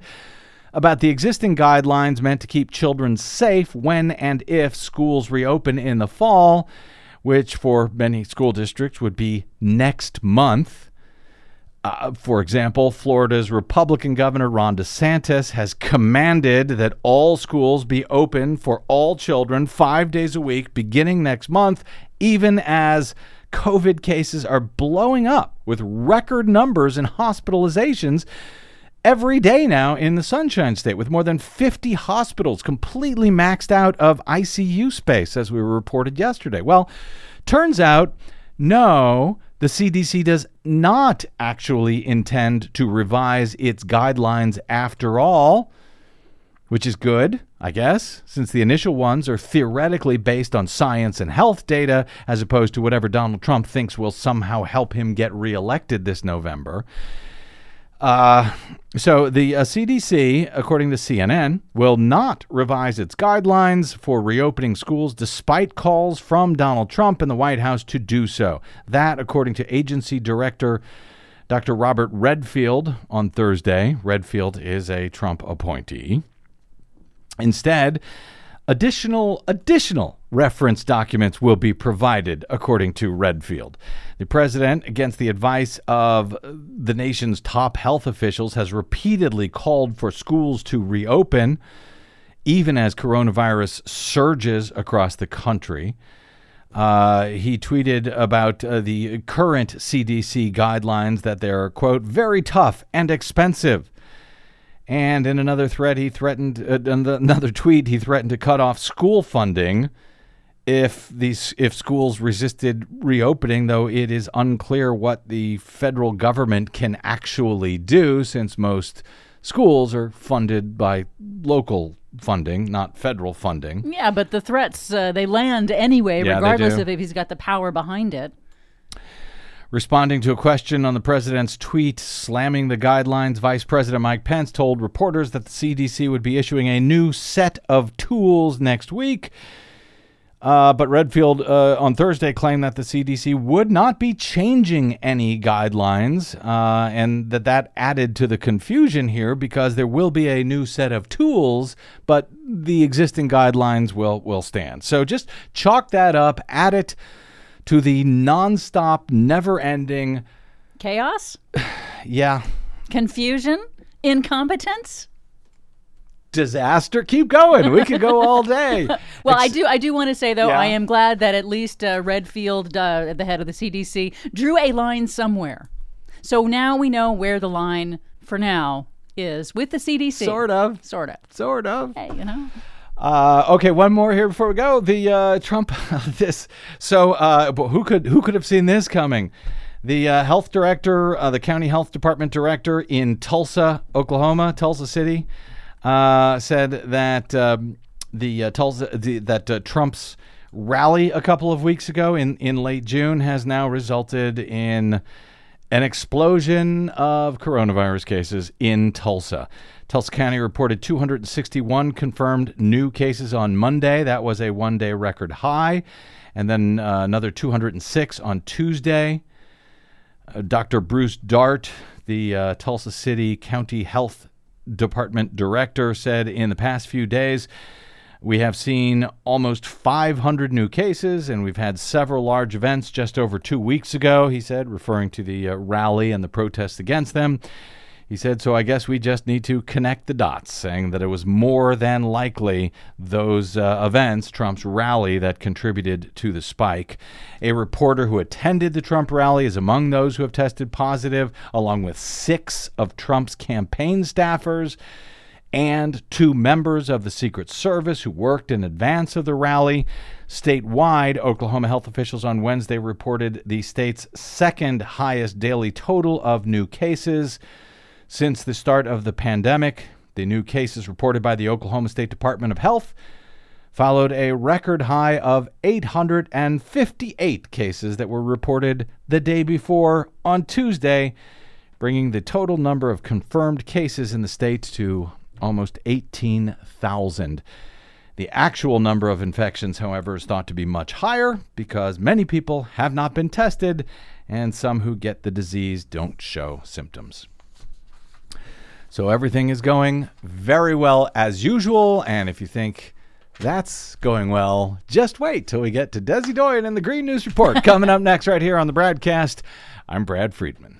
about the existing guidelines meant to keep children safe when and if schools reopen in the fall, which for many school districts would be next month. Uh, for example, Florida's Republican Governor Ron DeSantis has commanded that all schools be open for all children five days a week beginning next month, even as COVID cases are blowing up with record numbers and hospitalizations every day now in the Sunshine State, with more than fifty hospitals completely maxed out of I C U space, as we were reported yesterday. Well, turns out, no, the C D C does not actually intend to revise its guidelines after all, which is good, I guess, since the initial ones are theoretically based on science and health data, as opposed to whatever Donald Trump thinks will somehow help him get reelected this November. Uh, so the uh, C D C, according to C N N, will not revise its guidelines for reopening schools despite calls from Donald Trump and the White House to do so. That, according to agency director Doctor Robert Redfield on Thursday. Redfield is a Trump appointee. Instead, Additional additional reference documents will be provided, according to Redfield. The president, against the advice of the nation's top health officials, has repeatedly called for schools to reopen, even as coronavirus surges across the country. Uh, he tweeted about uh, the current C D C guidelines that they're, quote, very tough and expensive. And in another threat, he threatened uh, another tweet. He threatened to cut off school funding if these if schools resisted reopening, though it is unclear what the federal government can actually do, since most schools are funded by local funding, not federal funding. Yeah, but the threats, uh, they land anyway, yeah, regardless of if he's got the power behind it. Responding to a question on the president's tweet slamming the guidelines, Vice President Mike Pence told reporters that the C D C would be issuing a new set of tools next week. Uh, but Redfield uh, on Thursday claimed that the C D C would not be changing any guidelines, uh, and that that added to the confusion here because there will be a new set of tools, but the existing guidelines will, will stand. So just chalk that up, add it to the nonstop, never-ending... chaos? Yeah. Confusion? Incompetence? Disaster? Keep going. We could go all day. well, Ex- I do I do want to say, though, yeah. I am glad that at least uh, Redfield, uh, at the head of the C D C, drew a line somewhere. So now we know where the line, for now, is with the C D C. Sort of. Sort of. Sort of. Hey, you know... Uh, okay, one more here before we go. The uh, Trump, this. So uh, who could who could have seen this coming? The uh, health director, uh, the county health department director in Tulsa, Oklahoma, Tulsa City, uh, said that um, the uh, Tulsa the, that uh, Trump's rally a couple of weeks ago in, in late June has now resulted in an explosion of coronavirus cases in Tulsa. Tulsa County reported two hundred sixty-one confirmed new cases on Monday. That was a one-day record high. And then uh, another two hundred six on Tuesday. Uh, Doctor Bruce Dart, the uh, Tulsa City County Health Department director, said in the past few days, we have seen almost five hundred new cases, and we've had several large events just over two weeks ago, he said, referring to the uh, rally and the protests against them. He said, so I guess we just need to connect the dots, saying that it was more than likely those uh, events, Trump's rally, that contributed to the spike. A reporter who attended the Trump rally is among those who have tested positive, along with six of Trump's campaign staffers and two members of the Secret Service who worked in advance of the rally. Statewide, Oklahoma health officials on Wednesday reported the state's second highest daily total of new cases since the start of the pandemic. The new cases reported by the Oklahoma State Department of Health followed a record high of eight hundred fifty-eight cases that were reported the day before on Tuesday, bringing the total number of confirmed cases in the state to almost eighteen thousand. The actual number of infections, however, is thought to be much higher because many people have not been tested and some who get the disease don't show symptoms. So everything is going very well as usual. And if you think that's going well, just wait till we get to Desi Doyen and the Green News Report coming up next right here on the Bradcast. I'm Brad Friedman.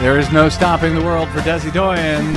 There is no stopping the world for Desi Doyen.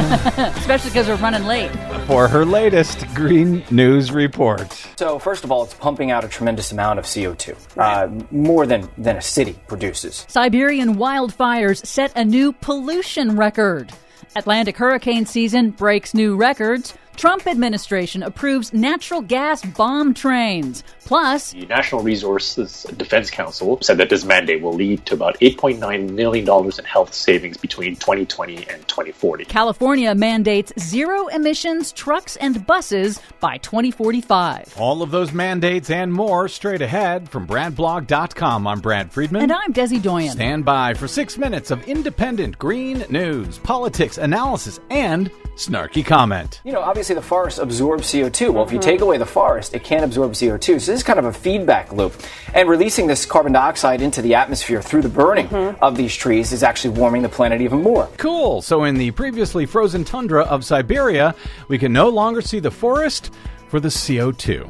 Especially because we're running late. For her latest Green News Report. So, first of all, it's pumping out a tremendous amount of C O two. Right. Uh, more than, than a city produces. Siberian wildfires set a new pollution record. Atlantic hurricane season breaks new records. Trump administration approves natural gas bomb trains. Plus, the National Resources Defense Council said that this mandate will lead to about eight point nine million dollars in health savings between twenty twenty and twenty forty. California mandates zero emissions trucks and buses by twenty forty-five. All of those mandates and more straight ahead from Bradblog dot com. I'm Brad Friedman. And I'm Desi Doyen. Stand by for six minutes of independent green news, politics, analysis, and snarky comment. You know, obviously Obviously, the forest absorbs C O two. Well, if you take away the forest, it can't absorb C O two. So this is kind of a feedback loop. And releasing this carbon dioxide into the atmosphere through the burning mm-hmm. of these trees is actually warming the planet even more. Cool. So in the previously frozen tundra of Siberia, we can no longer see the forest for the C O two.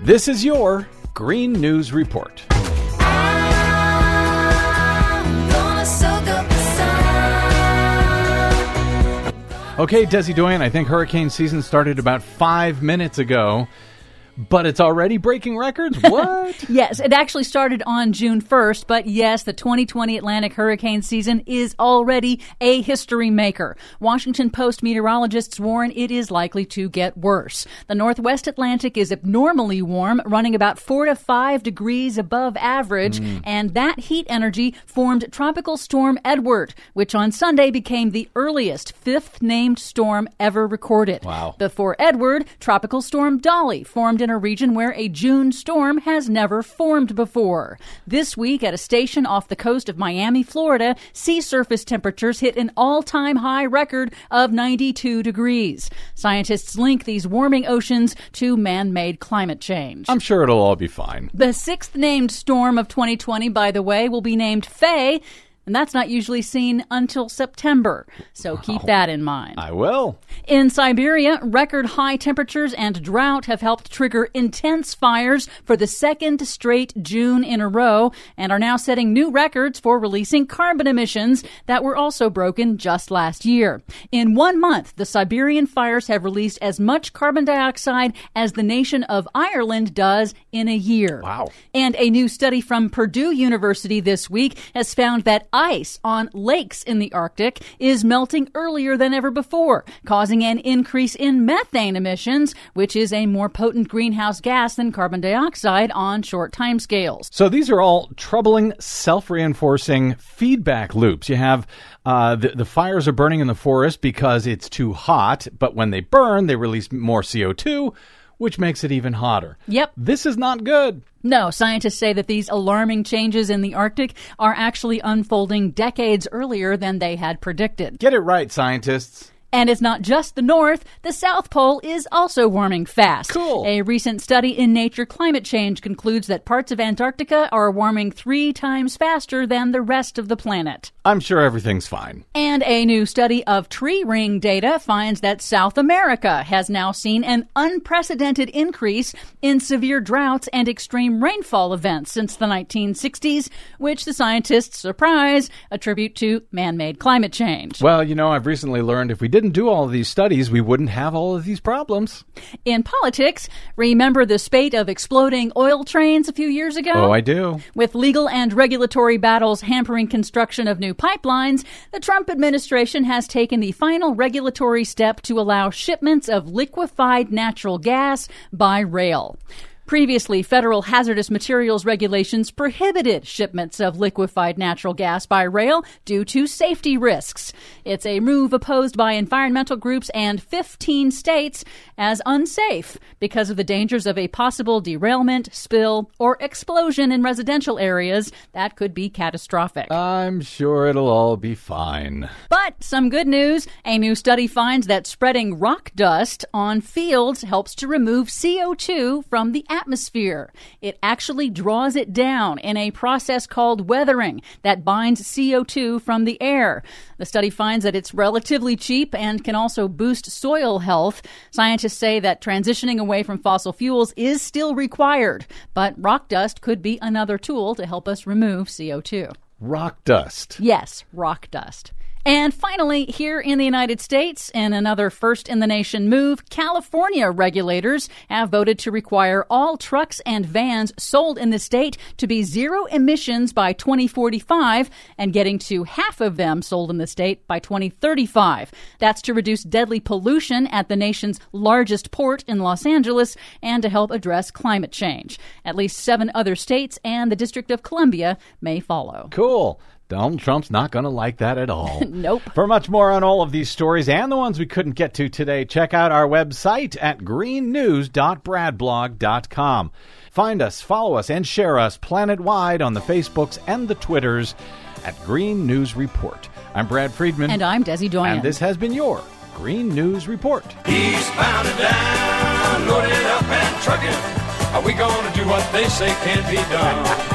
This is your Green News Report. Okay, Desi Doyen, I think hurricane season started about five minutes ago, but it's already breaking records? What? Yes, it actually started on June first, but yes, the twenty twenty Atlantic hurricane season is already a history maker. Washington Post meteorologists warn it is likely to get worse. The Northwest Atlantic is abnormally warm, running about four to five degrees above average, mm. and that heat energy formed Tropical Storm Edward, which on Sunday became the earliest fifth named storm ever recorded. Wow. Before Edward, Tropical Storm Dolly formed in a region where a June storm has never formed before. This week, at a station off the coast of Miami, Florida, sea surface temperatures hit an all-time high record of ninety-two degrees. Scientists link these warming oceans to man-made climate change. I'm sure it'll all be fine. The sixth named storm of twenty twenty, by the way, will be named Faye. And that's not usually seen until September. So keep that in mind. I will. In Siberia, record high temperatures and drought have helped trigger intense fires for the second straight June in a row and are now setting new records for releasing carbon emissions that were also broken just last year. In one month, the Siberian fires have released as much carbon dioxide as the nation of Ireland does in a year. Wow. And a new study from Purdue University this week has found that ice on lakes in the Arctic is melting earlier than ever before, causing an increase in methane emissions, which is a more potent greenhouse gas than carbon dioxide on short timescales. So these are all troubling, self-reinforcing feedback loops. You have uh, the, the fires are burning in the forest because it's too hot, but when they burn, they release more C O two, which makes it even hotter. Yep. This is not good. No, scientists say that these alarming changes in the Arctic are actually unfolding decades earlier than they had predicted. Get it right, scientists. And it's not just the North. The South Pole is also warming fast. Cool. A recent study in Nature Climate Change concludes that parts of Antarctica are warming three times faster than the rest of the planet. I'm sure everything's fine. And a new study of tree ring data finds that South America has now seen an unprecedented increase in severe droughts and extreme rainfall events since the nineteen sixties, which the scientists, surprise, attribute to man-made climate change. Well, you know, I've recently learned if we did Didn't do all of these studies, we wouldn't have all of these problems. In politics, remember the spate of exploding oil trains a few years ago? Oh, I do. With legal and regulatory battles hampering construction of new pipelines, the Trump administration has taken the final regulatory step to allow shipments of liquefied natural gas by rail. Previously, federal hazardous materials regulations prohibited shipments of liquefied natural gas by rail due to safety risks. It's a move opposed by environmental groups and fifteen states as unsafe because of the dangers of a possible derailment, spill, or explosion in residential areas that could be catastrophic. I'm sure it'll all be fine. But some good news. A new study finds that spreading rock dust on fields helps to remove C O two from the atmosphere. atmosphere. It actually draws it down in a process called weathering that binds C O two from the air. The study finds that it's relatively cheap and can also boost soil health. Scientists say that transitioning away from fossil fuels is still required, but rock dust could be another tool to help us remove C O two. Rock dust. Yes, rock dust. And finally, here in the United States, in another first-in-the-nation move, California regulators have voted to require all trucks and vans sold in the state to be zero emissions by twenty forty-five and getting to half of them sold in the state by twenty thirty-five. That's to reduce deadly pollution at the nation's largest port in Los Angeles and to help address climate change. At least seven other states and the District of Columbia may follow. Cool. Donald Trump's not going to like that at all. Nope. For much more on all of these stories and the ones we couldn't get to today, check out our website at green news dot brad blog dot com. Find us, follow us, and share us planet-wide on the Facebooks and the Twitters at Green News Report. I'm Brad Friedman. And I'm Desi Doyen. And this has been your Green News Report. He's bound and down, loaded up and trucking. Are we going to do what they say can't be done?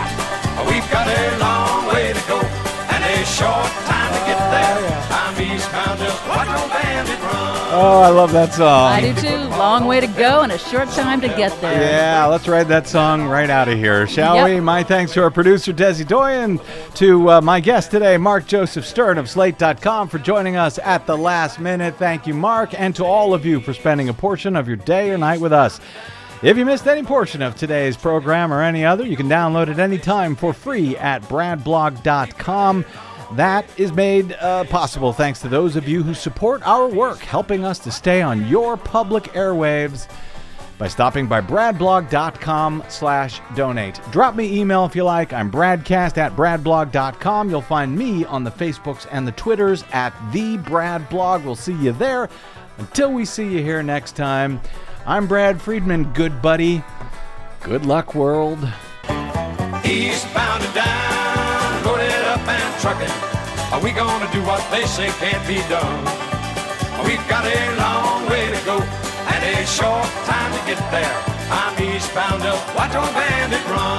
We've got a long way to go and a short time to get there. I'm eastbound, just watch old bandit run. Oh, I love that song. I do too. Long way to go and a short time to get there. Yeah, let's write that song right out of here, shall yep. we? My thanks to our producer, Desi Doyen, to uh, my guest today, Mark Joseph Stern of Slate dot com, for joining us at the last minute. Thank you, Mark, and to all of you for spending a portion of your day or night with us. If you missed any portion of today's program or any other, you can download it anytime for free at brad blog dot com. That is made uh, possible thanks to those of you who support our work, helping us to stay on your public airwaves by stopping by brad blog dot com slash donate. Drop me email if you like. I'm Bradcast at brad blog dot com. You'll find me on the Facebooks and the Twitters at the Bradblog. We'll see you there. Until we see you here next time, I'm Brad Friedman, good buddy. Good luck, world. Eastbound and down, loaded up and trucking. Are we gonna do what they say can't be done? We've got a long way to go and a short time to get there. I'm eastbound, up, watch old bandit run.